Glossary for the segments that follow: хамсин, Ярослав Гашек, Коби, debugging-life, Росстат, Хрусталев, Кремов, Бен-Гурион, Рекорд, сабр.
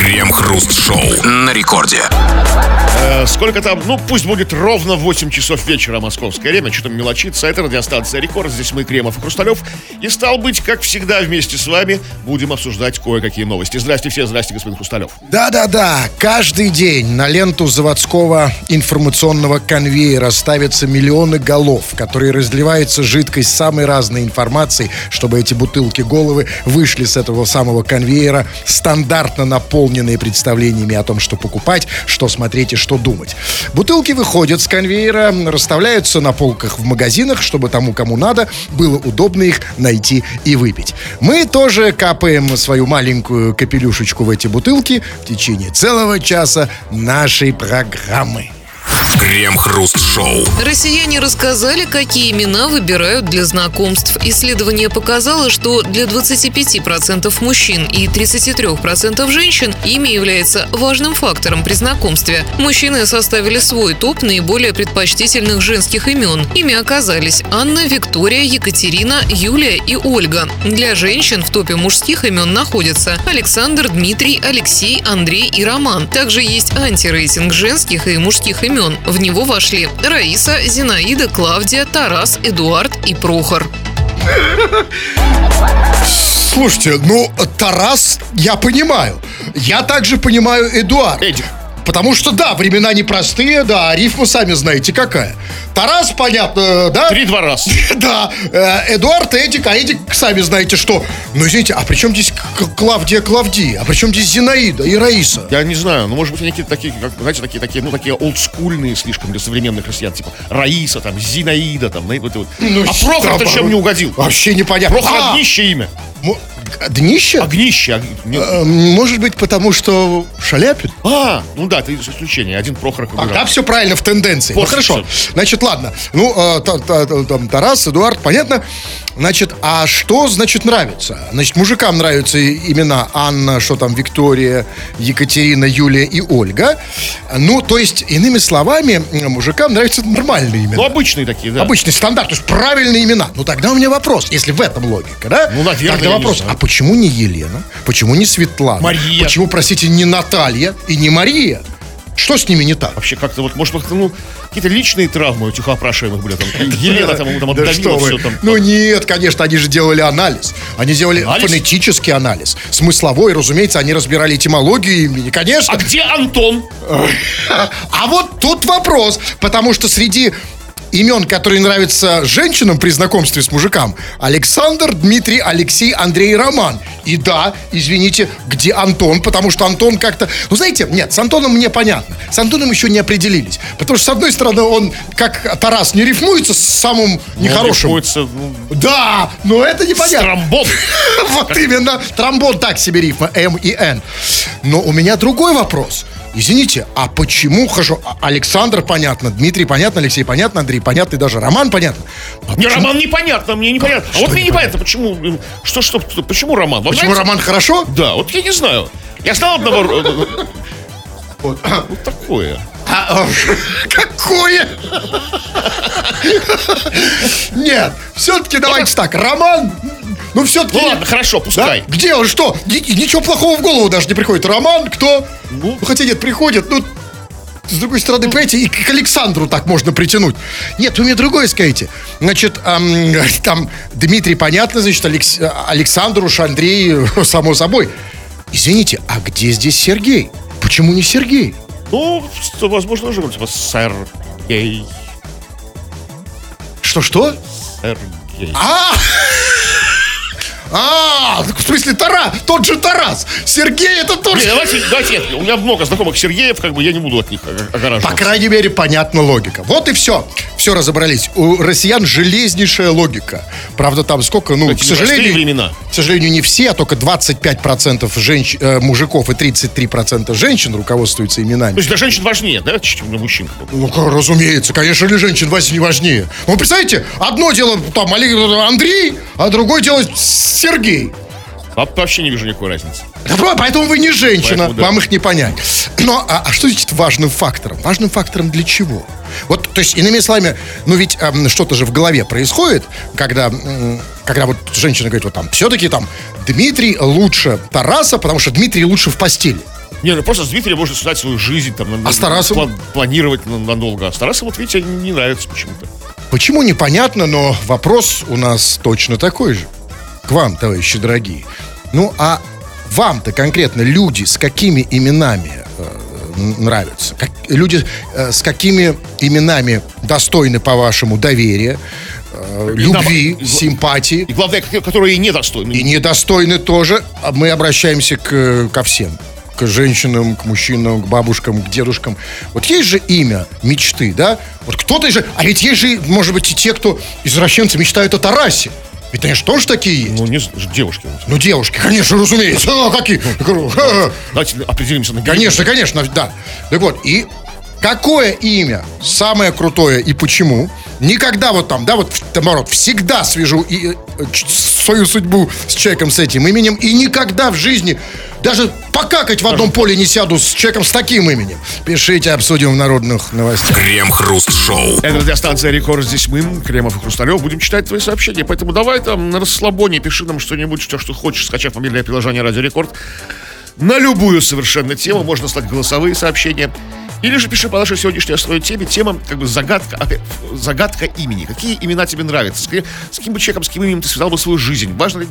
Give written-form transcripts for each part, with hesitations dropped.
Крем-хруст-шоу на Рекорде. Сколько там? Ну, пусть будет ровно 8 часов вечера московское время. Что-то мелочится. Это радиостанция Рекорд. Здесь мы, Кремов и Хрусталев. И, стал быть, как всегда, вместе с вами будем обсуждать кое-какие новости. Здрасте все, здрасте, господин Хрусталев. Да-да-да. Каждый день на ленту заводского информационного конвейера ставятся миллионы голов, которые разливаются жидкость самой разной информации, чтобы эти бутылки головы вышли с этого самого конвейера стандартно наполненные представлениями о том, что покупать, что смотреть и что думать. Бутылки выходят с конвейера, расставляются на полках в магазинах, чтобы тому, кому надо, было удобно их найти и выпить. Мы тоже капаем свою маленькую капелюшечку в эти бутылки в течение целого часа нашей программы. Крем-хруст-шоу. Россияне рассказали, какие имена выбирают для знакомств. Исследование показало, что для 25% мужчин и 33% женщин имя является важным фактором при знакомстве. Мужчины составили свой топ наиболее предпочтительных женских имен. Ими оказались Анна, Виктория, Екатерина, Юлия и Ольга. Для женщин в топе мужских имен находятся Александр, Дмитрий, Алексей, Андрей и Роман. Также есть антирейтинг женских и мужских имен. В него вошли Раиса, Зинаида, Клавдия, Тарас, Эдуард и Прохор. Слушайте, ну, Тарас я понимаю. Я также понимаю Эдуард. Эдик. Потому что, да, времена непростые, да, рифма сами знаете какая. Тарас, понятно, да? 3-2 раз. Да, Эдуард, Эдик, а Эдик сами знаете что. Ну, извините, а при чем здесь Клавдия? А при чем здесь Зинаида и Раиса? Я не знаю, ну, может быть, они какие-то такие, как, знаете, такие олдскульные слишком для современных россиян. Типа Раиса, там, Зинаида, там, вот. Ну, а Прохор-то чем не угодил? Вообще непонятно. Прохор днище имя. Днище? Огнище. Может быть, потому что Шаляпин? Ну да, это исключение. Один Прохор. Да, все правильно в тенденции. Ну, хорошо. Все. Значит, ладно. Ну, там Тарас, Эдуард, понятно. Значит, а что значит нравится? Значит, мужикам нравятся имена Анна, что там, Виктория, Екатерина, Юлия и Ольга. Ну, то есть, иными словами, мужикам нравятся нормальные имена. Ну, обычные такие, да. Обычные, стандартные, то есть правильные имена. Ну, тогда у меня вопрос, если в этом логика, да? Ну, наверное. Тогда вопрос, а почему не Елена? Почему не Светлана? Мария. Почему, простите, не Наталья и не Мария? Что с ними не так? Вообще как-то вот, может, ну, какие-то личные травмы у опрашиваемых были. Там, Елена там ему отдавила все. Ну нет, конечно, они же делали анализ. Они делали фонетический анализ. Смысловой, разумеется, они разбирали этимологию имени, конечно. А где Антон? А вот тут вопрос. Потому что среди имен, которые нравятся женщинам при знакомстве с мужиком: Александр, Дмитрий, Алексей, Андрей, Роман. И да, извините, где Антон? Потому что Антон как-то... Ну, знаете, нет, с Антоном мне понятно. С Антоном еще не определились. Потому что, с одной стороны, он, как Тарас, не рифмуется с самым нехорошим. Рифмуется... Да, но это непонятно. Тромбон. Вот именно. Тромбон, так себе рифма. М и Н. Но у меня другой вопрос. Извините, а почему, хорошо, Александр понятно, Дмитрий понятно, Алексей понятно, Андрей понятно и даже Роман понятно. А мне почему? Роман непонятно, мне непонятно. А вот мне непонятно, почему Роман? Вы почему знаете? Роман хорошо? Да, вот я не знаю. Я знал одного... Вот такое. Какое? Нет, все-таки давайте так, Роман... Ну все-таки... Ну ладно, хорошо, пускай. Да? Где он, что? Ничего плохого в голову даже не приходит. Роман, кто? Ну, хотя нет, приходит, ну... С другой стороны, понимаете, и к Александру так можно притянуть. Нет, вы мне другое скажите. Значит, там Дмитрий, понятно, значит, Александру, Шандрею, само собой. Извините, а где здесь Сергей? Почему не Сергей? Ну, возможно, уже вроде Сергей. Что-что? Сергей. В смысле, Тарас, тот же Тарас. Сергей, это тот же... Давайте, у меня много знакомых Сергеев, как бы я не буду от них огораживаться. По крайней мере, понятна логика. Вот и все. Все разобрались. У россиян железнейшая логика. Правда, там сколько, ну, к сожалению... времена. К сожалению, не все, а только 25% мужиков и 33% женщин руководствуются именами. То есть для женщин важнее, да, чем для мужчин? Ну, разумеется, конечно, для женщин важнее. Вы представляете, одно дело там Андрей, а другое дело... Сергей. Вообще не вижу никакой разницы. Да, поэтому вы не женщина, поэтому, да. Вам их не понять. Но, а что значит важным фактором? Важным фактором для чего? Вот, то есть, иными словами, ну ведь что-то же в голове происходит, когда вот женщина говорит, вот там, все-таки там, Дмитрий лучше Тараса, потому что Дмитрий лучше в постели. Не, ну просто с Дмитрием можно создать свою жизнь, там, а с Тарасом? Планировать надолго. А с Тарасом, вот видите, не нравится почему-то. Почему, непонятно, но вопрос у нас точно такой же. К вам, товарищи дорогие. Ну, а вам-то конкретно люди с какими именами нравятся? Люди с какими именами достойны, по-вашему, доверия, любви, симпатии? И главное, которые недостойны. И недостойны тоже. Мы обращаемся ко всем. К женщинам, к мужчинам, к бабушкам, к дедушкам. Вот есть же имя мечты, да? Вот кто-то же... А ведь есть же, может быть, и те, кто извращенцы мечтают о Тарасе. Ведь, конечно, тоже такие есть. Ну, не девушки. Ну, девушки, конечно, разумеется. А, какие? Ну, давайте определимся. Конечно, конечно, да. Так вот, и какое имя самое крутое и почему? Никогда вот там, да, вот, наоборот, всегда свяжу и свою судьбу с человеком с этим именем. И никогда в жизни даже покакать в одном поле не сяду с человеком с таким именем. Пишите, обсудим в народных новостях. Крем-хруст-шоу. Это радиостанция «Рекорд». Здесь мы, Кремов и Хрусталев, будем читать твои сообщения. Поэтому давай там на расслабоне пиши нам что-нибудь, все, что хочешь, скачав мобильное приложение «Радио Рекорд». На любую совершенно тему можно слать голосовые сообщения. Или же пиши по нашей сегодняшней основной теме. Тема, как бы, загадка имени. Какие имена тебе нравятся? С каким бы человеком, с каким именем ты связал бы свою жизнь? Важно ли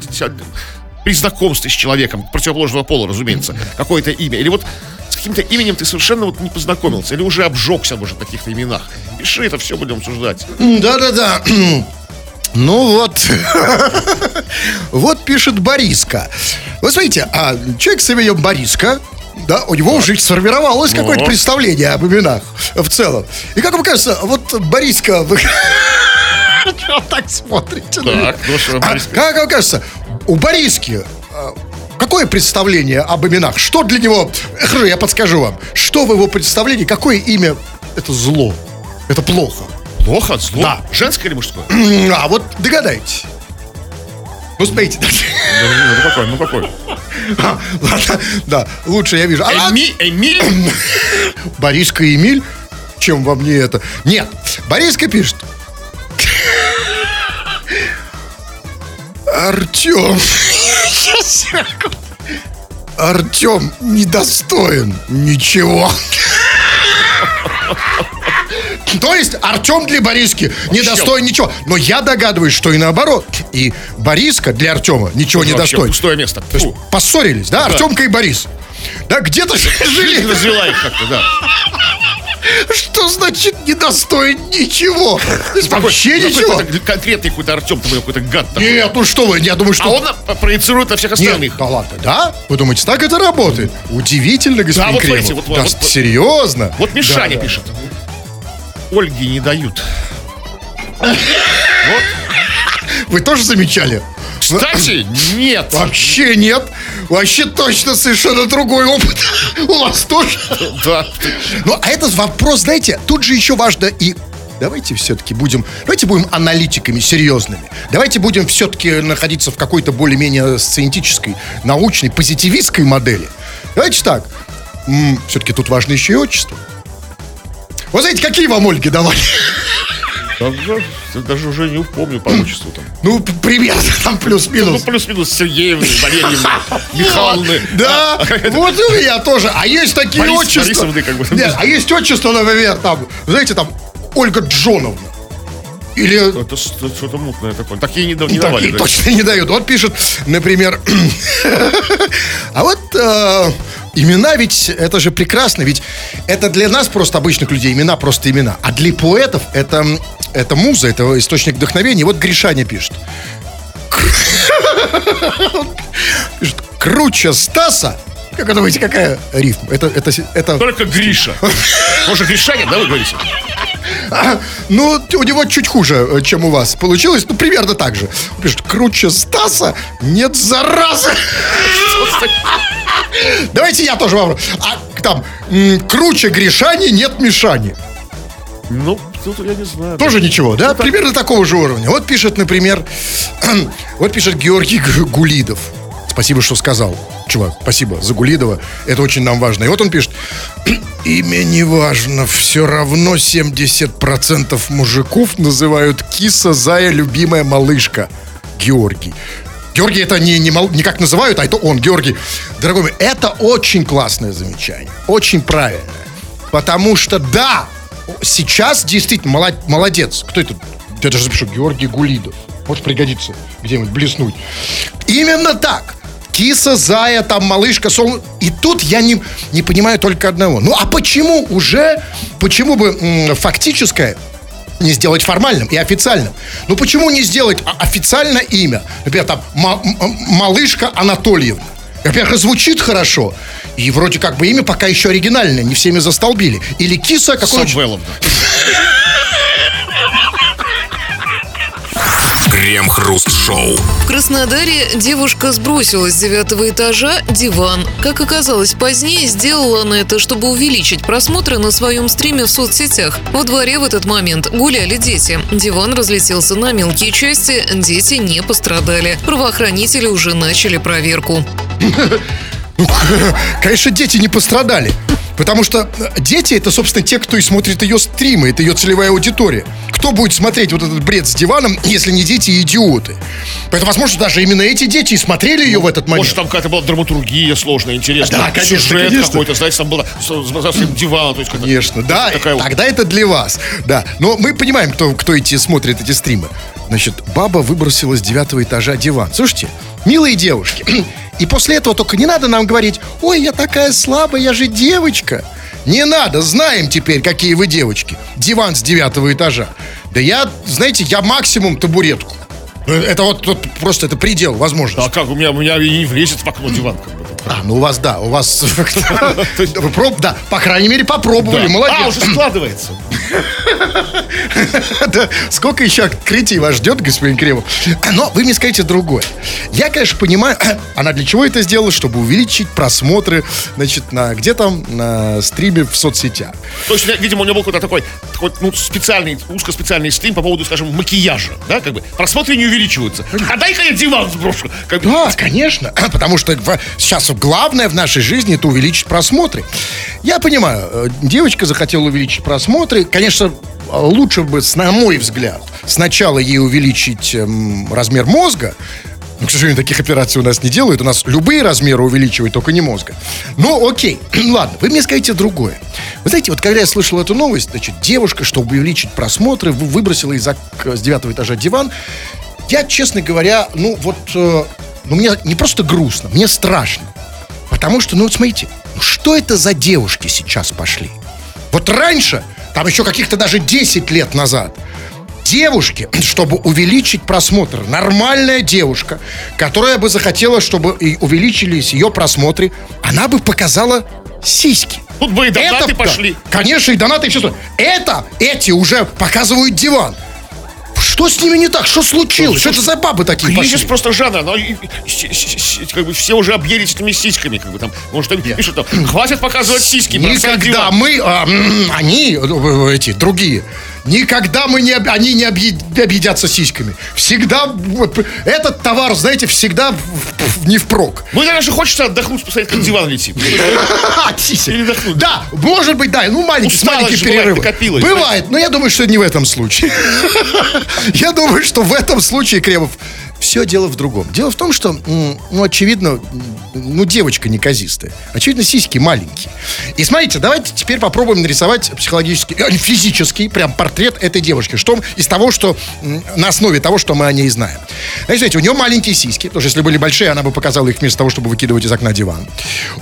при знакомстве с человеком противоположного пола, разумеется, какое-то имя? Или вот с каким-то именем ты совершенно вот не познакомился? Или уже обжегся, может, в каких-то именах? Пиши, это все будем обсуждать. Да-да-да. Ну вот. Вот пишет Бориска. Вы смотрите, а человек с именем Бориска... Да, у него уже сформировалось какое-то представление об именах в целом. И как вам кажется, вот Бориска... Вы так смотрите. Как вам кажется, у Бориски какое представление об именах? Что для него... Я подскажу вам. Что в его представлении, какое имя... Это зло. Это плохо. Плохо? Зло? Да. Женское или мужское? А вот догадайтесь. Ну, смотрите. Ну, какой? Ладно, да, лучше я вижу. Эмиль? Бориска и Эмиль? Чем во мне это? Нет, Бориска пишет. Артем недостоин ничего. То есть Артем для Бориски недостоин ничего. Но я догадываюсь, что и наоборот. И Бориска для Артема ничего не достоин. Пустое место. То есть поссорились, да? Артемка и Борис. Да, где-то жили. Развела их как-то, да. Что значит недостоин ничего? Вообще ничего. Конкретный какой-то Артем, какой-то гад. Нет, ну что вы, я думаю, что... А он проецирует на всех остальных. Да ладно, да? Вы думаете, так это работает? Удивительно, господин Кремов. Да, серьезно. Вот Мишаня пишет. Ольги не дают. Вот. Вы тоже замечали? Кстати, нет. Вообще нет. Вообще точно совершенно другой опыт. У вас тоже? Да. Ну, а этот вопрос, знаете, тут же еще важно и... Давайте все-таки будем аналитиками серьезными. Давайте будем все-таки находиться в какой-то более-менее сциентической, научной, позитивистской модели. Давайте так. Все-таки тут важно еще и отчество. Вот знаете, какие вам Ольги давали? Даже уже не помню по отчеству там. Ну, примерно, там плюс-минус. Ну, плюс-минус Сергеевны, Валерьевны, Михайловны. Да, вот и я тоже. А есть такие отчества. Нет, а есть отчество, например, там, знаете, там, Ольга Джоновна. Или... Это что-то мутное такое. Такие не давали. Точно не дают. Вот пишет, например... А вот... Имена ведь, это же прекрасно, ведь это для нас, просто обычных людей, имена просто имена. А для поэтов это муза, это источник вдохновения. И вот Гришаня пишет. Пишет, круче Стаса. Как вы думаете, какая рифма? Это... Только Гриша. Может, Гришаня, да, вы говорите? Ну, у него чуть хуже, чем у вас получилось. Ну, примерно так же. Пишет, круче Стаса нет заразы. Давайте я тоже вопрос. А там, круче Гришани нет Мишани. Ну, тут я не знаю. Тоже ничего, да? Ну, примерно такого же уровня. Вот пишет, например, Георгий Гулидов. Спасибо, что сказал. Чувак, спасибо за Гулидова. Это очень нам важно. И вот он пишет. Имя не важно. Все равно 70% мужиков называют киса, зая, любимая малышка. Георгий. Георгий это не как называют, а это он, Георгий. Дорогой мой, это очень классное замечание. Очень правильное. Потому что, да, сейчас действительно молодец. Кто это? Я даже запишу. Георгий Гулидов. Может пригодится где-нибудь блеснуть. Именно так. Киса, зая, там, малышка, солнце. И тут я не понимаю только одного. Ну, а почему бы фактическое не сделать формальным и официальным? Ну, почему не сделать официальное имя? Например, там, малышка Анатольевна. Во-первых, звучит хорошо. И вроде как бы имя пока еще оригинальное, не всеми застолбили. Или киса какой-нибудь... Самвеловна. Крем-хруст-шоу. В Краснодаре девушка сбросила с 9 этажа диван. Как оказалось позднее, сделала она это, чтобы увеличить просмотры на своем стриме в соцсетях. Во дворе в этот момент гуляли дети. Диван разлетелся на мелкие части, дети не пострадали. Правоохранители уже начали проверку. Конечно, дети не пострадали. Потому что дети — это, собственно, те, кто и смотрит ее стримы. Это ее целевая аудитория. Кто будет смотреть вот этот бред с диваном, если не дети и идиоты? Поэтому, возможно, даже именно эти дети и смотрели ее в этот момент. Может, там какая-то была драматургия сложная, интересная. Да, конечно, сюжет конечно. Какой-то, знаете, там был совсем диван. То есть, конечно, да, тогда вот. Это для вас. Да, но мы понимаем, кто эти смотрит эти стримы. Значит, баба выбросила с 9 этажа диван. Слушайте, милые девушки, и после этого только не надо нам говорить: «Ой, я такая слабая, я же девочка». Не надо, знаем теперь, какие вы девочки. Диван с 9 этажа. Да я, знаете, я максимум табуретку. Это вот просто это предел возможности. А как, у меня и не влезет в окно диван. А, ну у вас, да, у вас... Да, по крайней мере, попробовали, молодец. А, уже складывается. Сколько еще открытий вас ждет, господин Кремов? Но вы мне скажите другое. Я, конечно, понимаю, она для чего это сделала? Чтобы увеличить просмотры, значит, на где там, на стриме в соцсетях. То есть, видимо, у нее был какой-то такой ну, специальный, узкоспециальный стрим по поводу, скажем, макияжа, да, как бы. Просмотры не увеличиваются. А дай-ка я диван сброшу. Да, конечно, потому что сейчас главное в нашей жизни — это увеличить просмотры. Я понимаю, девочка захотела увеличить просмотры. Конечно, лучше бы, на мой взгляд, сначала ей увеличить размер мозга. Но, к сожалению, таких операций у нас не делают. У нас любые размеры увеличивают, только не мозга. Но окей, ладно, вы мне скажите другое. Вы знаете, вот когда я слышал эту новость, значит, девушка, чтобы увеличить просмотры, выбросила с 9 этажа диван. Я, честно говоря, мне не просто грустно, мне страшно. Потому что, смотрите, что это за девушки сейчас пошли? Вот раньше, там еще каких-то даже 10 лет назад, девушки, чтобы увеличить просмотр, нормальная девушка, которая бы захотела, чтобы увеличились ее просмотры, она бы показала сиськи. Тут бы и донаты пошли. Конечно, и донаты, и все остальное. Эти уже показывают диван. Что с ними не так? Что случилось? Что это за бабы такие пошли? Кризис просто жанра. Как бы все уже объелись этими сиськами. Как бы там, может, они пишут там: «Хватит показывать сиськи». Никогда мы, они, эти, другие, никогда они не объедятся сиськами. Всегда этот товар, знаете, всегда не впрок. Ну, наверное, же хочется отдохнуть, посмотреть, как диван летит. От сисек. Да, может быть, да. Ну, маленький перерыв. Бывает, но я думаю, что не в этом случае. Я думаю, что в этом случае, Кремов, все дело в другом. Дело в том, что, очевидно, девочка неказистая. Очевидно, сиськи маленькие. И смотрите, давайте теперь попробуем нарисовать психологический, физический прям портрет этой девушки. Что из того, что на основе того, что мы о ней знаем. Знаете, у нее маленькие сиськи. Потому что если были большие, она бы показала их вместо того, чтобы выкидывать из окна диван.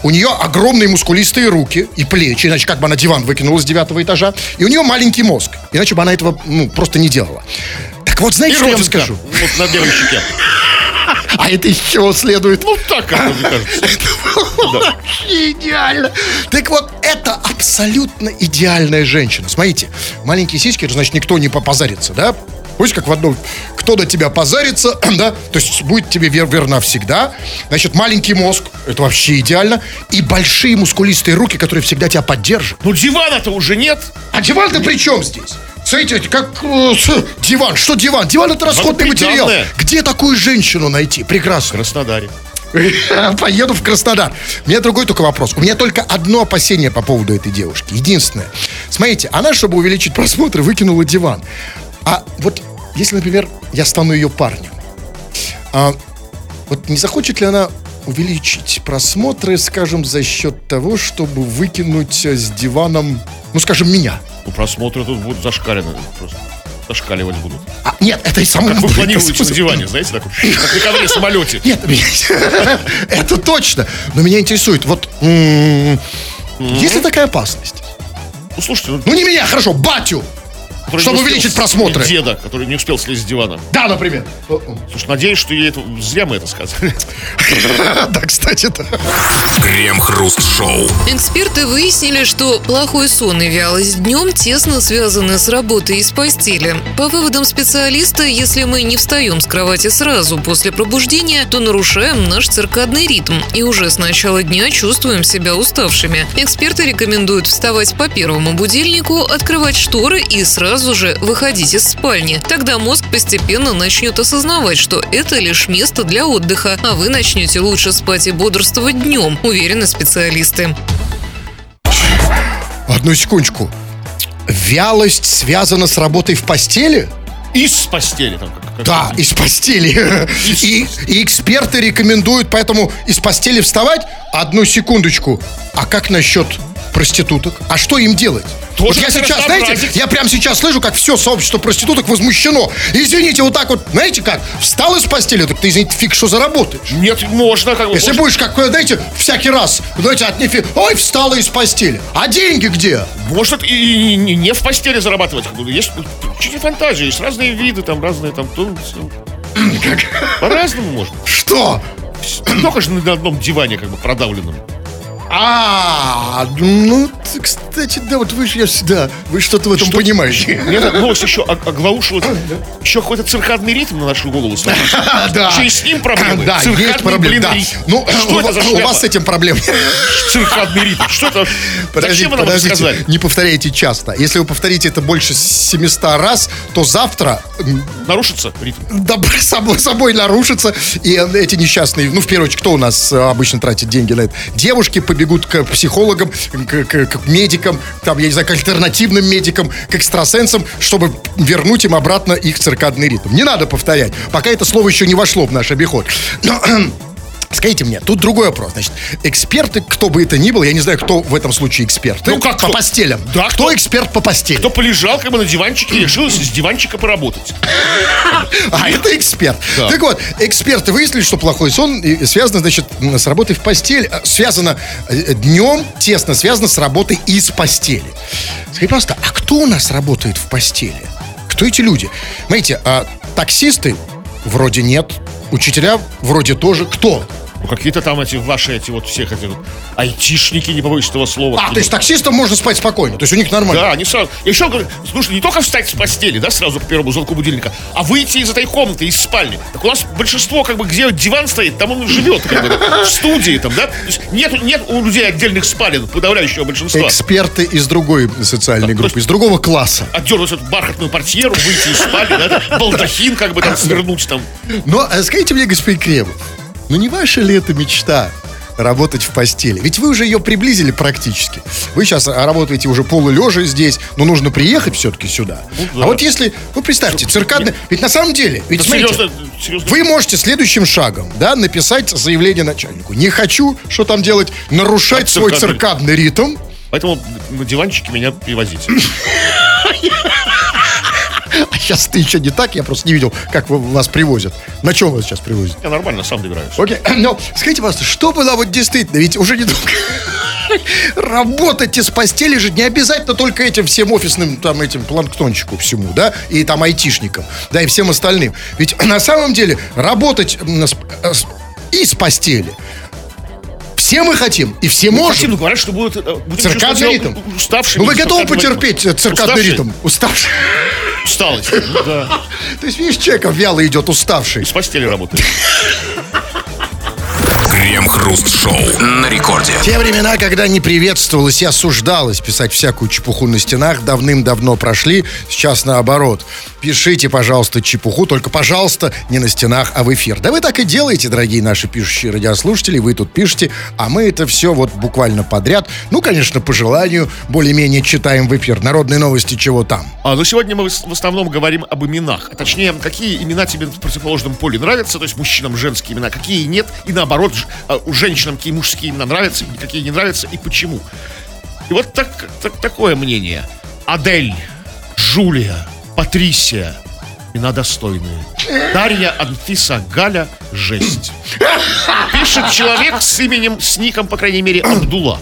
У нее огромные мускулистые руки и плечи. Иначе как бы она диван выкинула с 9 этажа. И у нее маленький мозг. Иначе бы она этого просто не делала. Так вот, знаете, что я вам скажу? Вот на белом щеке. А это из чего следует? Ну, так, как мне кажется. Это было вообще идеально. Так вот, это абсолютно идеальная женщина. Смотрите, маленькие сиськи, это значит, никто не попозарится, да? Пусть как в одном, кто до тебя позарится, да, то есть будет тебе верна всегда. Значит, маленький мозг, это вообще идеально. И большие мускулистые руки, которые всегда тебя поддержат. Ну, дивана-то уже нет. А диван-то при чем здесь? Смотрите, как диван. Что диван? Диван — это расходный материал. Где такую женщину найти? Прекрасно. В Краснодаре. Поеду в Краснодар. У меня другой только вопрос. У меня только одно опасение по поводу этой девушки. Единственное. Смотрите, она, чтобы увеличить просмотры, выкинула диван. А вот если, например, я стану ее парнем, Вот не захочет ли она увеличить просмотры, скажем, за счет того, чтобы выкинуть с диваном, ну, скажем, меня? Ну, просмотры тут будут зашкалены, просто зашкаливать будут. А, нет, это и само... Как вы планируете на диване, знаете, так как на самолете. Нет, это точно. Но меня интересует, вот, есть ли такая опасность? Ну, слушайте... Ну, не меня, хорошо, батю! Чтобы увеличить просмотры. Деда, который не успел слезть с дивана. Да, например. Слушай, надеюсь, что ей это... зря мы это сказали. Да, кстати, да. Крем-хруст-шоу. Эксперты выяснили, что плохой сон и вялость днем тесно связаны с работой из постели. По выводам специалиста, если мы не встаем с кровати сразу после пробуждения, то нарушаем наш циркадный ритм и уже с начала дня чувствуем себя уставшими. Эксперты рекомендуют вставать по первому будильнику, открывать шторы и сразу же выходить из спальни. Тогда мозг постепенно начнет осознавать, что это лишь место для отдыха, а вы начнете лучше спать и бодрствовать днем, уверены специалисты. Одну секундочку. Вялость связана с работой в постели? Из постели там. Да, из постели. И эксперты рекомендуют поэтому из постели вставать. Одну секундочку. А как насчет проституток? А что им делать? Вот я сейчас, знаете, я прямо сейчас слышу, как все сообщество проституток возмущено. Извините, вот так вот, знаете как, встал из постели, так ты, извините, фиг, что заработаешь. Нет, можно. Как если можно. Будешь, как, знаете, всякий раз, знаете, от нефиг, ой, встала из постели. А деньги где? Может, и не в постели зарабатывать. Есть чуть-чуть фантазии, есть разные виды, там, разные, там, по-разному можно. Что? Только же на одном диване, как бы, продавленном. Ну, кстати, да, вот вы же, я всегда, вы что-то в этом что? Понимаете. Мне так голос еще оглаушивает. Еще какой-то циркадный ритм на нашу голову ставит. Да. Еще и с ним проблемы. Да, есть проблемы, да. Ну, у вас с этим проблемы. Циркадный ритм. Что это? Зачем вы нам это сказали? Не повторяйте часто. Если вы повторите это больше 700 раз, то завтра... Нарушится ритм? Да, собой нарушится. И эти несчастные... Ну, в первую очередь, кто у нас обычно тратит деньги на это? Девушки побегут к психологам, к медикам, там, я не знаю, к альтернативным медикам, к экстрасенсам, чтобы вернуть им обратно их циркадный ритм. Не надо повторять, пока это слово еще не вошло в наш обиход. Но... Скажите мне, тут другой вопрос. Значит, эксперты, кто бы это ни был, я не знаю, кто в этом случае эксперт. Ну, как по постелям. Да, кто эксперт по постели? Кто полежал как бы на диванчике и решил с диванчика поработать. А это эксперт. Да. Так вот, эксперты выяснили, что плохой сон связан, значит, с работой в постели. Связано днем, тесно связано с работой из постели. Скажите, пожалуйста, а кто у нас работает в постели? Кто эти люди? Знаете, таксисты вроде нет. Учителя вроде тоже. Кто? Ну, какие-то там эти ваши, эти вот всех эти вот айтишники, не побоюсь этого слова. А, то есть таксистам можно спать спокойно, то есть у них нормально. Да, они сразу. Еще, слушай, не только встать с постели, да, сразу по первому звонку будильника, а выйти из этой комнаты, из спальни. Так у нас большинство, как бы, где диван стоит, там он живет, как бы, в студии там, да. То есть нет у людей отдельных спален, подавляющего большинства. Эксперты из другой социальной группы, из другого класса. Отдернуть эту бархатную портьеру, выйти из спальни, да, балдахин, как бы, там, свернуть там. Ну, скажите мне, господин Кремов, ну не ваша ли это мечта работать в постели? Ведь вы уже ее приблизили практически. Вы сейчас работаете уже полулежа здесь, но нужно приехать все-таки сюда. Ну, да. А вот если, ну представьте, циркадный... Ведь на самом деле, ведь, да, смотрите, серьезно. Вы можете следующим шагом, да, написать заявление начальнику. Не хочу, что там делать, нарушать свой циркадный ритм. Поэтому на диванчике меня привозите. А сейчас ты еще не так, я просто не видел, как вас привозят. На чем вас сейчас привозят? Я нормально, сам добираюсь. Окей, но скажите, пожалуйста, что было вот действительно, ведь уже недолго... Работать из постели же не обязательно только этим всем офисным, там, этим планктончику всему, да, и там айтишникам, да, и всем остальным. Ведь на самом деле работать из постели... Все мы хотим, и все мы можем. Хотим, но говорят, что будем циркадный ритм. Уставшими. Ну, вы готовы потерпеть циркадный ритм? Уставший. Усталость, да. То есть, видишь, человек вяло идет, уставший. С постели работает. Крем-хруст-шоу на Рекорде. Те времена, когда не приветствовалось и осуждалось писать всякую чепуху на стенах, давным-давно прошли. Сейчас наоборот. пишите, пожалуйста, чепуху, только, пожалуйста, не на стенах, а в эфир. Да вы так и делаете, дорогие наши пишущие радиослушатели, вы тут пишете, а мы это все вот буквально подряд, ну, конечно, по желанию, более-менее читаем в эфир. Народные новости, чего там? Ну, сегодня мы в основном говорим об именах, а точнее, какие имена тебе в противоположном поле нравятся, то есть мужчинам женские имена, какие нет, и наоборот, женщинам какие мужские имена нравятся, какие не нравятся, и почему. И вот такое мнение. Адель, Джулия, Патрисия. Имена достойные. Дарья, Анфиса, Галя, жесть. Пишет человек с именем, с ником, по крайней мере, Абдулла.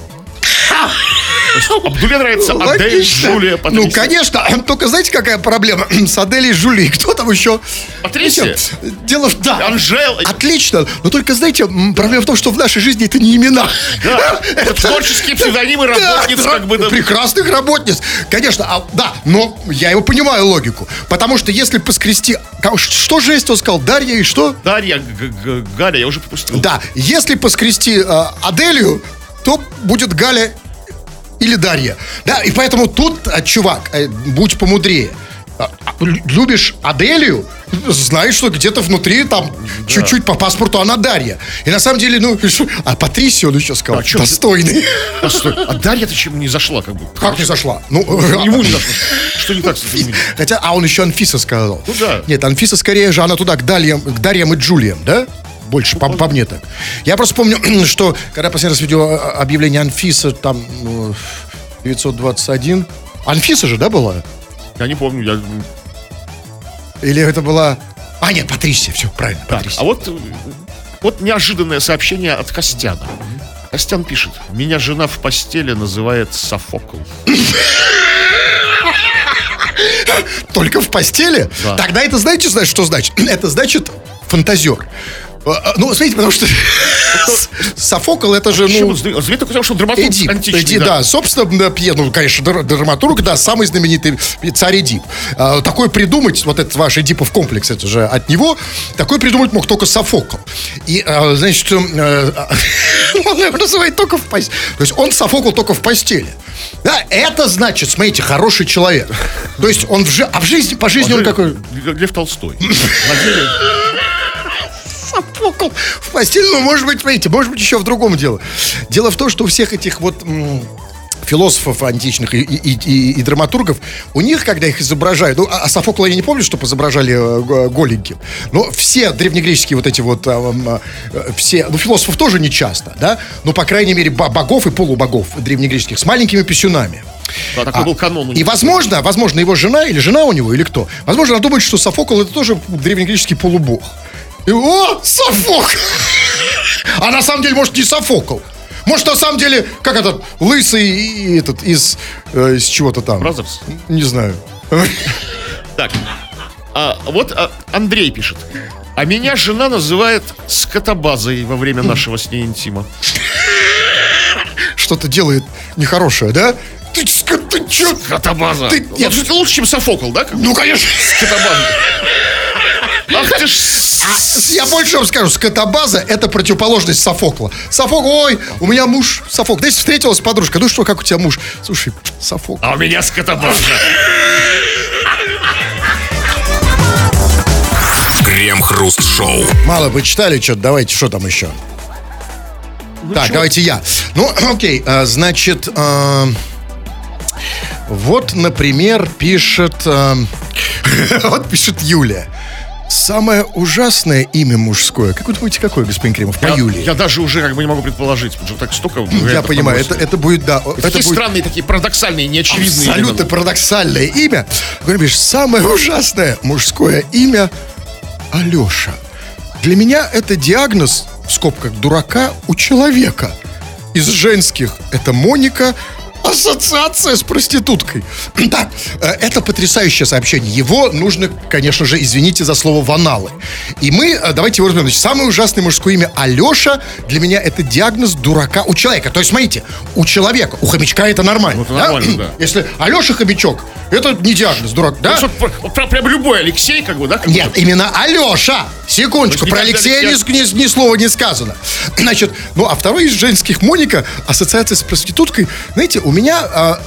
Абдуле нравится Адель, Джулия, Патрисия. Ну, конечно, только знаете, какая проблема с Адель и Джулией? Кто там еще? Патрисия? Дело в... Да. Анжела. Отлично, но только, знаете, проблема в том, что в нашей жизни это не имена. Да, это творческие псевдонимы работниц, как бы... Прекрасных работниц, конечно, да, но я его понимаю логику. Потому что если поскрести... Что жесть он сказал? Дарья и что? Дарья, Галя, я уже попустил. Да, если поскрести Аделью, то будет Галя... Или Дарья. Да, и поэтому тут, чувак, будь помудрее. Любишь Аделию, знаешь, что где-то внутри там да. Чуть-чуть по паспорту она Дарья. И на самом деле, ну, а Патрисия, он еще сказал, а достойный. А Дарья-то чем не зашла, как бы. Как не зашла? Ну, ему не зашло. Что не так с этим? Хотя, а он еще Анфиса сказал. Ну да. Нет, Анфиса скорее же, она туда, к Дарьям и Джулиям, да? Больше, по мне так. Я просто помню, что когда последний раз видел объявление Анфиса, там 921. Анфиса же, да, была? Я не помню, я... Или это была... А, нет, Патрисия, все, правильно, так, Патрисия. А вот неожиданное сообщение от Костяна. Костян пишет: меня жена в постели называет Софокл. Только в постели? Да. Тогда это знаете, что значит? Это значит фантазер. Ну, смотрите, потому что Софокл, это же, ну... Знаете, только потому, что он драматург античный. Эдип, да, собственно, ну, конечно, драматург, да, самый знаменитый царь Эдип. Такое придумать, вот этот ваш Эдипов комплекс, это же от него, такое придумать мог только Софокл. И, значит, он его называет только в постели. То есть он Софокл только в постели. Да, это значит, смотрите, хороший человек. То есть он в жизни, по жизни он какой... Лев Толстой. В постель, ну, может быть, смотрите, может быть, еще в другом дело. Дело в том, что у всех этих вот философов античных и драматургов, у них, когда их изображают, ну, а Софокла я не помню, чтобы изображали голеньким, но все древнегреческие вот эти вот, все, ну, философов тоже не часто, да, но, по крайней мере, богов и полубогов древнегреческих с маленькими писюнами. Да, такой был канон. И возможно, его жена или жена у него, или кто, возможно, она думает, что Софокл это тоже древнегреческий полубог. И, о, Софокл! А на самом деле, может, не Софокл. Может, на самом деле, как этот, лысый и этот, из чего-то там. Бразерс? Не знаю. Так, Андрей пишет. А меня жена называет скотобазой во время нашего с ней интима. Что-то делает нехорошее, да? Ты чё? Скотобаза. Нет, это лучше, чем Софокл, да? Ну, конечно. Скотобаза. Ах ты ж... Я больше вам скажу, скотобаза – это противоположность Софокла. Софокл, ой, у меня муж Софокл. Здесь встретилась подружка, ну что, как у тебя муж? Слушай, Софокл. А у меня скотобаза. Крем-хруст шоу. Мало вы читали что-то, давайте, что там еще? Ну, так, чего? Давайте я. Ну, окей, значит, вот, например, пишет Юлия. Самое ужасное имя мужское. Как вы думаете, какое, господин Кремов? По Юлии. Я даже уже как бы не могу предположить, потому что так столько... Я понимаю, это будет, да... Это такие будет... странные, такие парадоксальные, неочевидные. Абсолютно имена. Парадоксальное имя. Говоришь, самое ужасное мужское имя Алеша. Для меня это диагноз, в скобках, дурака у человека. Из женских это Моника... Ассоциация с проституткой. Так, это потрясающее сообщение. Его нужно, конечно же, извините за слово, в аналы. И мы, давайте его разберем. Значит, самое ужасное мужское имя Алеша. Для меня это диагноз дурака у человека. То есть, смотрите, у человека, у хомячка это нормально. Ну, это нормально, да? Да. Если Алеша хомячок, это не диагноз, дурак, да? Прям любой Алексей, как бы, да? Как нет, именно Алеша. Секундочку, про Алексея ни слова не сказано. Значит, ну, а второй из женских Моника, ассоциация с проституткой. Знаете, у меня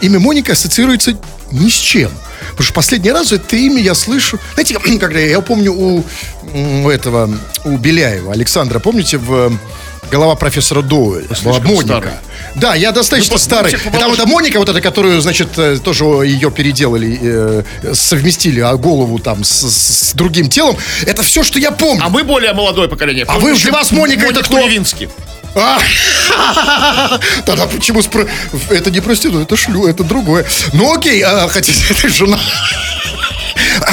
имя Моника ассоциируется ни с чем. Потому что последний раз это имя я слышу... Знаете, когда я помню у Беляева, Александра, помните, голова профессора Доуэля, была Моника. Старый. Да, я достаточно старый. Потому что Моника, вот эта, которую, значит, тоже ее переделали, совместили голову там с другим телом, это все, что я помню. А мы более молодое поколение. А вы для вас Моника это кто? Левинский. Тогда почему... Это не проститут, это шлю, это другое. Ну окей, хотите, это жена...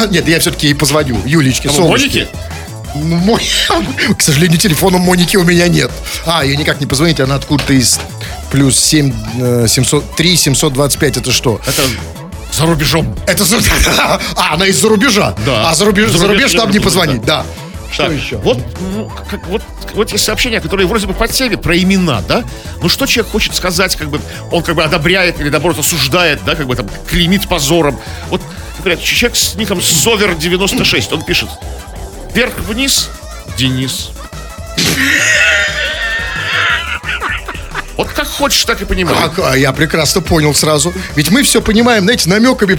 Нет, я все-таки ей позвоню, Юлечке, солнышке. К сожалению, телефона Моники у меня нет. Ее никак не позвонить, она откуда-то из... Плюс 703-725, это что? Это... За рубежом. Это за... она из-за рубежа. Да. А за рубеж там не позвонить, да. Что так, еще? Вот есть сообщения, которые вроде бы по теме, про имена, да? Ну, что человек хочет сказать, как бы, он как бы одобряет или, наоборот, осуждает, да, как бы там, клеймит позором. Вот, как говорят, человек с ником Совер96, он пишет: вверх-вниз, Денис. Вот как хочешь, так и понимаешь. Я прекрасно понял сразу. Ведь мы все понимаем, знаете, намеками.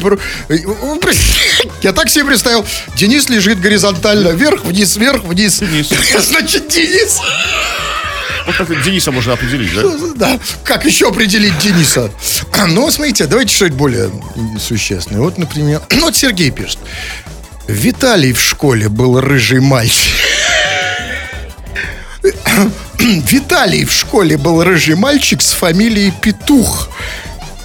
Я так себе представил. Денис лежит горизонтально. Вверх-вниз, вверх-вниз. Денис. Значит, Денис. Вот как Дениса можно определить, да? Да. Как еще определить Дениса? Ну, смотрите, давайте что-нибудь более существенное. Вот, например, вот Сергей пишет: Виталий в школе был рыжий мальчик. Виталий в школе был рыжий мальчик с фамилией Петух.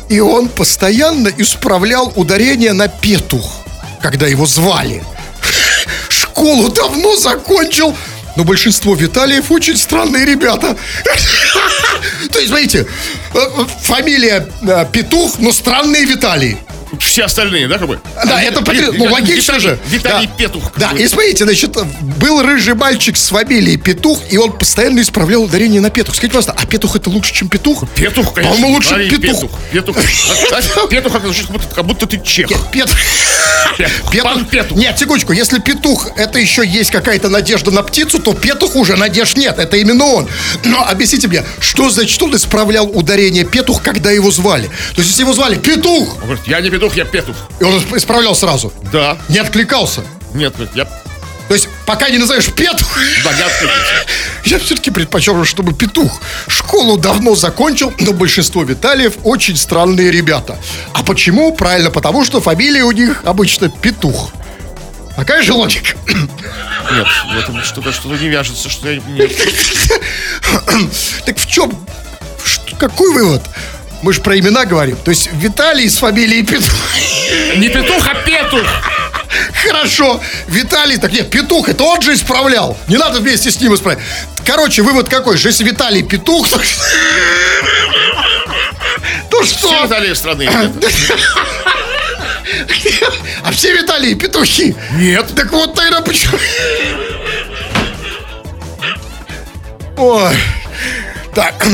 И он постоянно исправлял ударение на петух, когда его звали. Школу давно закончил, но большинство Виталиев очень странные ребята. То есть, смотрите, фамилия Петух, но странные Виталий. Все остальные, да, как бы? Да, это логично же. Виталий Петух. Да, и смотрите, значит, был рыжий мальчик с фамилией Петух, и он постоянно исправлял ударение на петух. Скажите, пожалуйста, а петух это лучше, чем петух? Петух, конечно. По-моему, лучше петух. Петух, как будто ты чех. Петух. Нет, секундочку, если петух, это еще есть какая-то надежда на птицу, то петух уже надежд нет, это именно он. Но объясните мне, что значит он исправлял ударение петух, когда его звали? То есть, если его звали Петух, он говорит: я не петух, я петух. И он исправлял сразу? Да. Не откликался? Нет, я... То есть, пока не назовешь петух... Да, не откликался. Я все-таки предпочел, чтобы петух. Школу давно закончил, но большинство Виталиев очень странные ребята. А почему? Правильно, потому что фамилия у них обычно Петух. Такая же логика. Нет, в этом что-то не вяжется, что я... Так в чем? Какой вывод? Мы же про имена говорим. То есть Виталий с фамилией Петух. Не Петух, а Петух. Хорошо. Виталий... Так нет, Петух, это он же исправлял. Не надо вместе с ним исправлять. Короче, вывод какой же? Если Виталий Петух, то что? Все Виталии страны. А все Виталии петухи? Нет. Так вот тогда почему... Ой. Так...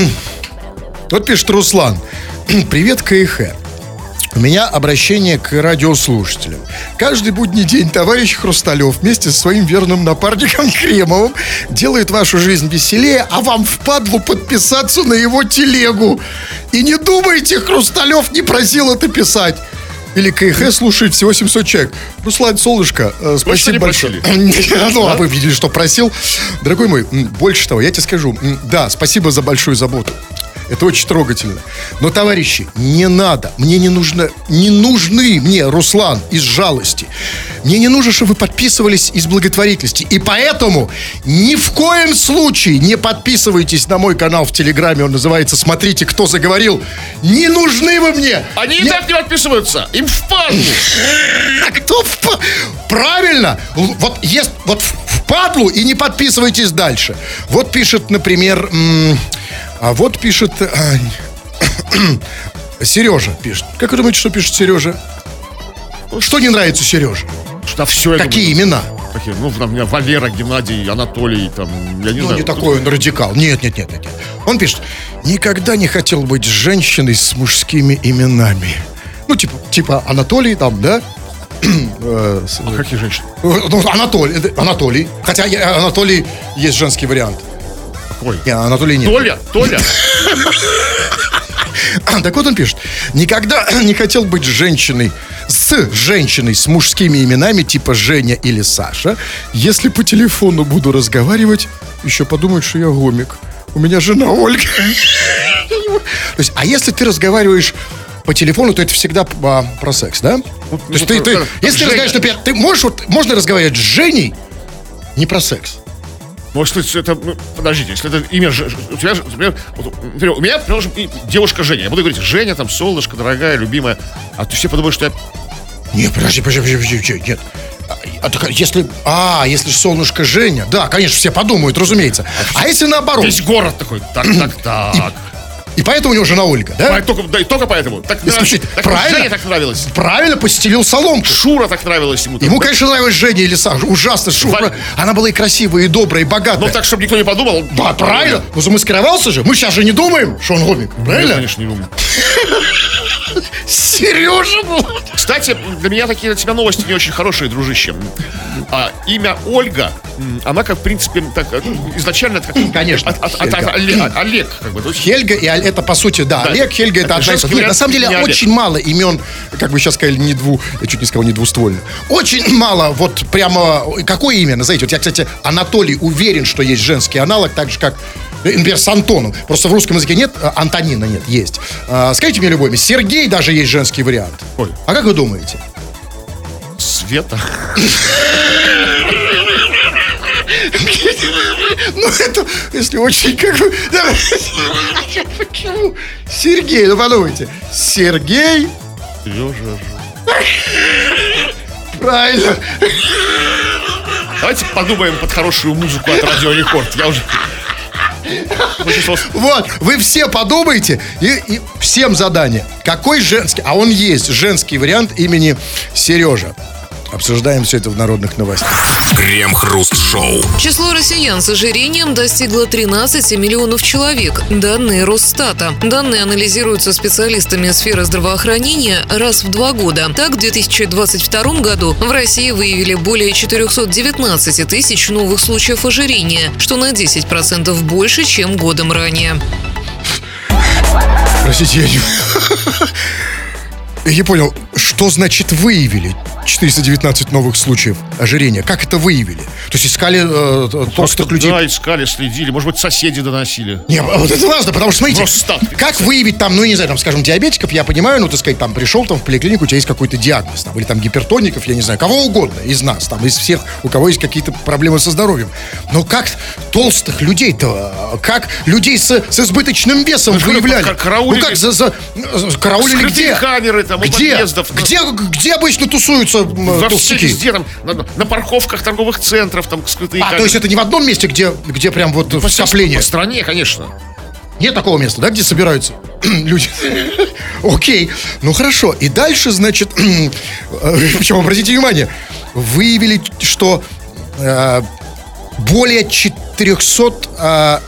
Вот пишет Руслан: привет, КХ. У меня обращение к радиослушателям. Каждый будний день товарищ Хрусталев вместе со своим верным напарником Кремовым делает вашу жизнь веселее, а вам впадлу подписаться на его телегу. И не думайте, Хрусталев не просил это писать. Или КХ слушает всего 700 человек. Руслан, солнышко, спасибо большое. Ну, а вы видели, что просил. Дорогой мой, больше того, я тебе скажу. Да, спасибо за большую заботу. Это очень трогательно. Но, товарищи, не надо. Мне не нужно, не нужны мне, Руслан, из жалости. Мне не нужно, чтобы вы подписывались из благотворительности. И поэтому ни в коем случае не подписывайтесь на мой канал в Телеграме. Он называется «Смотрите, кто заговорил». Не нужны вы мне. Они и так не подписываются. Им впадлу. А кто впадлу? Правильно. Вот впадлу и не подписывайтесь дальше. Вот пишет, например... А вот пишет... Сережа пишет. Как вы думаете, что пишет Сережа? Что не нравится Сереже? Да все. Какие имена? Какие? Ну, у меня Валера, Геннадий, Анатолий, там, я не знаю. Ну, не такой он радикал. Нет. Он пишет: никогда не хотел быть женщиной с мужскими именами. Ну, типа Анатолий, там, да? А какие женщины? Ну, Анатолий. Хотя Анатолий есть женский вариант. Ой. Нет, Анатолий нет. Толя! Так вот он пишет. Никогда не хотел быть женщиной с мужскими именами типа Женя или Саша. Если по телефону буду разговаривать, еще подумают, что я гомик. У меня жена Ольга. То есть, а если ты разговариваешь по телефону, то это всегда про секс, да? Ну, то есть ты если ты разговариваешь, например, ты можешь, вот, можно разговаривать с Женей не про секс. Может, это... Ну, подождите, если это имя... У тебя, например, у меня, например, девушка Женя. Я буду говорить, Женя, там, солнышко, дорогая, любимая. А ты все подумаешь, что я... Нет, подожди, нет. Если солнышко Женя. Да, конечно, все подумают, разумеется. А если наоборот? Весь город такой, так. И поэтому у него жена Ольга, да? Только поэтому. Так, правильно, Жене так нравилось. Правильно постелил соломку. Шура так нравилась ему. Ему, конечно, нравилась Женя или Саша. Ужасно, Шура. Она была и красивая, и добрая, и богатая. Ну, так, чтобы никто не подумал. Да, правильно. Ну, замаскировался же. Мы сейчас же не думаем, что он гомик. Правильно? Я, конечно, не думаю. Сережа был. Кстати, для меня такие для тебя новости не очень хорошие, дружище. Имя Ольга, она, как в принципе, так, изначально... Конечно. Олег, как бы. Хельга и Олег, это, по сути, да. Олег, Хельга, это одна из... На самом деле, очень мало имен, как бы сейчас сказали, я чуть не сказал, не двуствольно. Очень мало, вот прямо... Какое имя, назовите? Вот я, кстати, Анатолий уверен, что есть женский аналог, так же, как... Например, с Антоном. Просто в русском языке нет, Антонина нет, есть. Скажите мне любой, Сергей даже есть женский вариант. Ой. А как вы думаете? Света. Ну, это, если очень, как бы... Почему? Сергей, ну подумайте. Сергей. Правильно. Давайте подумаем под хорошую музыку от Радио Рекорд. Я уже... Вот, вы все подумайте. И всем задание. Какой женский, а он есть, женский вариант имени Сережа. Обсуждаем все это в народных новостях. Крем-хруст-шоу. Число россиян с ожирением достигло 13 миллионов человек. Данные Росстата. Данные анализируются специалистами сферы здравоохранения раз в 2 года. Так, в 2022 году в России выявили более 419 тысяч новых случаев ожирения, что на 10% больше, чем годом ранее. Простите, я не понял, что значит выявили? 419 новых случаев ожирения. Как это выявили? То есть искали толстых людей? Да, искали, следили. Может быть, соседи доносили. Не, вот это важно, потому что, смотрите, как выявить там, ну, не знаю, там, скажем, диабетиков, я понимаю, ну, так сказать, там, пришел там в поликлинику, у тебя есть какой-то диагноз, там, или там гипертоников, я не знаю, кого угодно из нас, там, из всех, у кого есть какие-то проблемы со здоровьем. Но как толстых людей-то, как людей с избыточным весом выявляли? Ну, как караулили где? Камеры, там, где? Подъездов, где обычно тусуются? Во всех везде, там, на парковках торговых центров, там, скрытые камеры. То есть это не в одном месте, где прям вот в скоплении? По стране, конечно. Нет такого места, да, где собираются люди? Окей, ну хорошо. И дальше, значит, причем, обратите внимание, выявили, что более 400,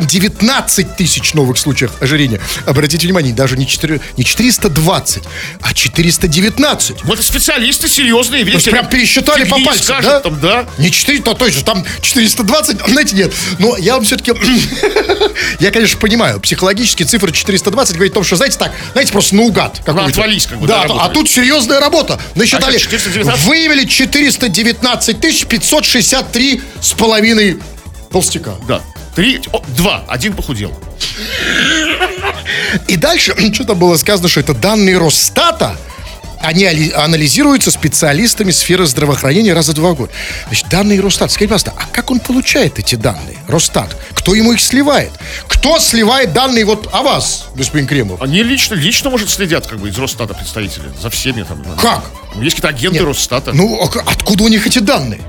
19 тысяч новых случаев ожирения. Обратите внимание, даже не 420, а 419. Вот специалисты серьезные, видите. Прям пересчитали по пальцам, скажут, да? Там, да? Не 4, то есть там 420, знаете, нет. Но я вам все-таки... Я, конечно, понимаю, психологически цифра 420 говорит о том, что, знаете, так, знаете, просто наугад. Ну, отвались как бы. Да, а тут серьезная работа. Насчитали, выявили 419 563 с половиной толстяка. Да. 3, 2, 1 похудел. И дальше что-то было сказано, что это данные Росстата. Они анализируются специалистами сферы здравоохранения раз в 2 года. Значит, данные Росстата. Скажите, пожалуйста, а как он получает эти данные? Росстат. Кто ему их сливает? Кто сливает данные вот о вас, господин Кремов? Они лично, может, следят как бы из Росстата представители. За всеми там. Как? Ну, есть какие-то агенты. Нет. Росстата. Ну, откуда у них эти данные?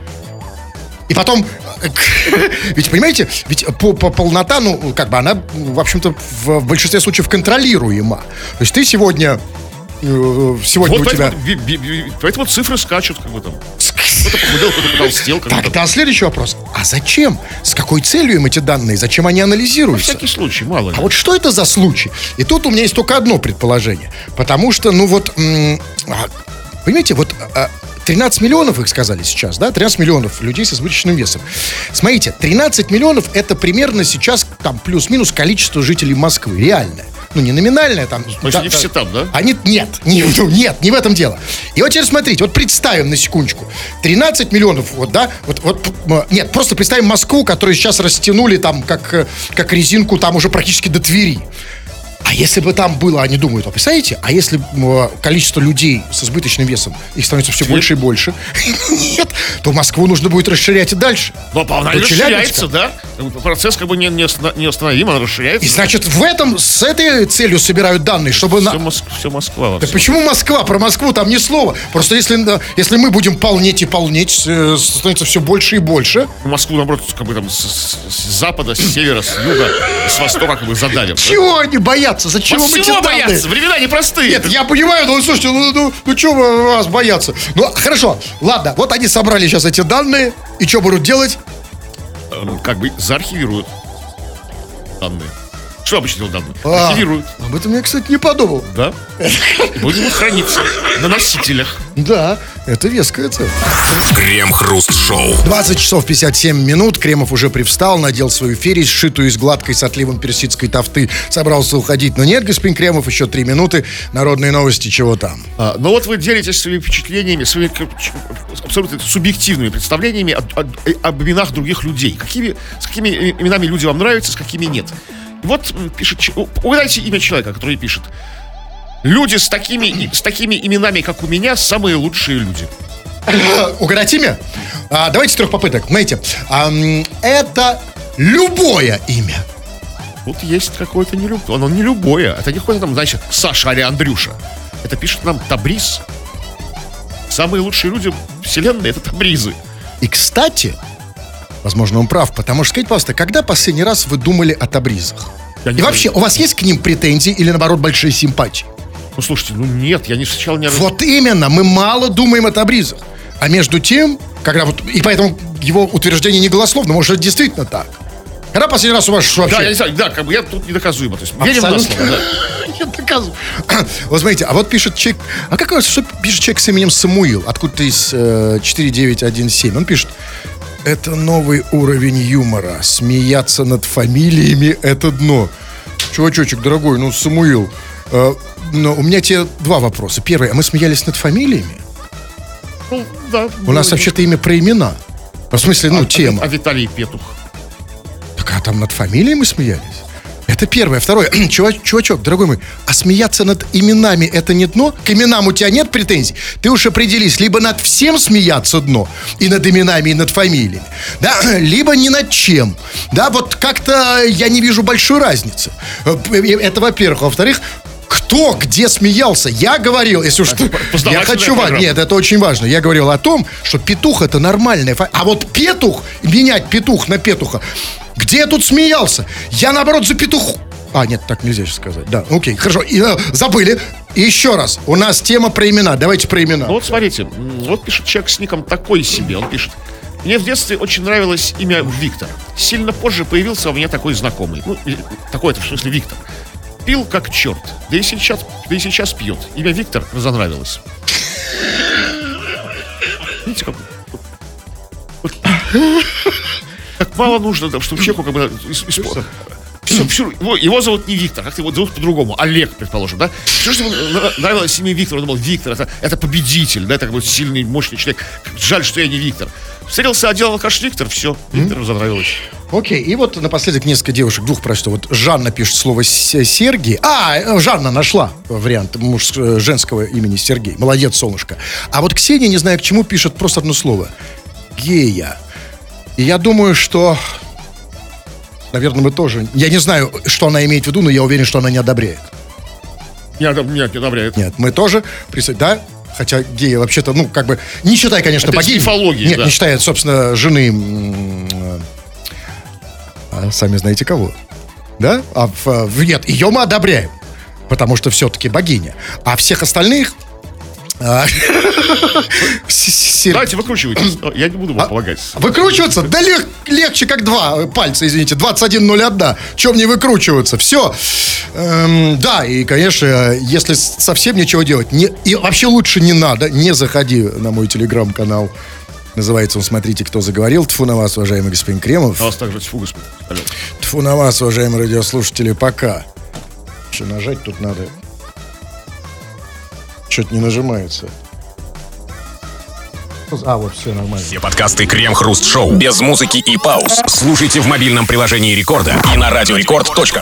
И потом, ведь, понимаете, ведь по полнота, ну, как бы она, в общем-то, в большинстве случаев контролируема. То есть ты сегодня вот у тебя... Поэтому цифры скачут, как бы там. Кто-то похудел, кто-то потолстел. Тогда следующий вопрос. А зачем? С какой целью им эти данные? Зачем они анализируются? На всякий случай, мало ли. А вот что это за случай? И тут у меня есть только одно предположение. Потому что, ну вот, понимаете, вот... 13 миллионов, их сказали сейчас, да? 13 миллионов людей с избыточным весом. Смотрите, 13 миллионов — это примерно сейчас, там, плюс-минус количество жителей Москвы. Реально. ну, не номинальная там. Значит, да, не все там, да? Они, нет, не в этом дело. И вот теперь смотрите, вот представим на секундочку. 13 миллионов, вот, да, вот, нет, просто представим Москву, которую сейчас растянули там, как резинку, там уже практически до Твери. А если бы там было, они думают, а представляете, а если количество людей с избыточным весом, их становится все больше и больше, нет, то Москву нужно будет расширять и дальше. Но она расширяется, да? Процесс как бы не остановим, он расширяется. И значит, с этой целью собирают данные, чтобы... Все Москва. Так почему Москва? Про Москву там ни слова. Просто если мы будем полнеть и полнеть, становится все больше и больше. Москву, наоборот, как бы там с запада, с севера, с юга, с востока как бы задавим. Чего они боятся? Зачем вам эти данные? Боятся? Времена непростые. Нет, я понимаю, но слушайте, ну чего вас бояться? Ну, хорошо, ладно, вот они собрали сейчас эти данные, и что будут делать? Как бы заархивируют данные. Что обычно делают данные? Архивируют. Об этом я, кстати, не подумал. Да. Будем храниться на носителях. Да, это веская цель. Крем-хруст-шоу. 20 часов 57 минут. Кремов уже привстал, надел свою феррис, сшитую из гладкой с отливом персидской тофты. Собрался уходить, но нет, господин Кремов, еще 3 минуты. Народные новости, чего там? Ну вот вы делитесь своими впечатлениями, своими абсолютно субъективными представлениями об именах других людей. С какими именами люди вам нравятся, с какими нет. Вот пишет... Угадайте имя человека, который пишет. Люди с такими именами, как у меня, самые лучшие люди. Угадать имя? Давайте с 3 попыток. Знаете, это любое имя. Вот есть какое-то нелюбое. Оно не любое. Это не какое-то там, значит, Саша или Андрюша. Это пишет нам Табриз. Самые лучшие люди вселенной — это Табризы. И, кстати... Возможно, он прав, потому что, скажите, пожалуйста, когда последний раз вы думали о табризах? И вообще, у вас есть к ним претензии или, наоборот, большие симпатии? Ну, слушайте, нет, я не встречал ни... Вот именно, мы мало думаем о табризах. А между тем, когда вот... И поэтому его утверждение не голословно, может, это действительно так. Когда последний раз у вас вообще... Да, я не знаю, да, как бы я тут недоказуемо. То есть, верим на слово, да. Я доказываю. Вот смотрите, а вот пишет человек... А как у вас пишет человек с именем Самуил? Откуда-то из 4917. Он пишет... Это новый уровень юмора. Смеяться над фамилиями – это дно. Чувачочек, дорогой, ну, Самуил, но у меня тебе 2 вопроса. Первый, а мы смеялись над фамилиями? Ну, да. У нас вообще-то имя про имена. В смысле, тема. А Виталий Петух? Так, а там над фамилиями смеялись? Это первое. Второе, чувачок, дорогой мой, а смеяться над именами – это не дно? К именам у тебя нет претензий? Ты уж определись, либо над всем смеяться дно, и над именами, и над фамилиями, да, либо ни над чем. Да, вот как-то я не вижу большой разницы. Это во-первых. Во-вторых, кто где смеялся? Я говорил, если уж... Я хочу вам... Нет, это очень важно. Я говорил о том, что Петух – это нормальная фамилия. А вот Петух, менять Петух на Петуха... Где я тут смеялся? Я, наоборот, за петуху... А, нет, так нельзя сейчас сказать. Да, окей, хорошо. И, забыли. И еще раз. У нас тема про имена. Давайте про имена. Ну, вот смотрите. Вот пишет человек с ником такой себе. Он пишет. Мне в детстве очень нравилось имя Виктор. Сильно позже появился у меня такой знакомый. Ну, такой это в смысле Виктор. Пил как черт. Да и сейчас пьет. Имя Виктор разонравилось. Видите, как... Так мало нужно, чтобы человеку как бы... Его зовут не Виктор, как-то его зовут по-другому. Олег, предположим, да? Все, что ему нравилось имя Виктор, он думал, Виктор, это победитель, да, это как бы сильный, мощный человек. Жаль, что я не Виктор. Встретился, одел алкаш Виктор, все, Виктору занравилось. Окей, и вот напоследок несколько девушек, 2 прочитал. Вот Жанна пишет слово Сергей. Жанна нашла вариант женского имени Сергей. Молодец, солнышко. А вот Ксения, не знаю к чему, пишет просто одно слово. Гея. И я думаю, что... Наверное, мы тоже... Я не знаю, что она имеет в виду, но я уверен, что она не одобряет. Нет, не одобряет. Нет, мы тоже... Да? Хотя геи вообще-то, как бы... Не считай, конечно, это богинь. Это мифология, нет, да. Не считая, собственно, жены... Сами знаете кого. Да? Нет, ее мы одобряем. Потому что все-таки богиня. А всех остальных... Давайте выкручивайтесь. Я не буду вам помогать. Выкручиваться? Да легче, как 2 пальца, извините. 2101. Чем не выкручиваться? Все. Да, и, конечно, если совсем ничего делать, и вообще лучше не надо, не заходи на мой телеграм-канал. Называется он «Смотрите, кто заговорил». Тьфу на вас, уважаемый господин Кремов. А вас также тьфу, господин. Тьфу на вас, уважаемые радиослушатели, пока. Что нажать тут надо? Что-то не нажимается. А, вот, все нормально. Все подкасты Крем-Хруст Шоу без музыки и пауз слушайте в мобильном приложении Рекорда и на радиорекорд.ру.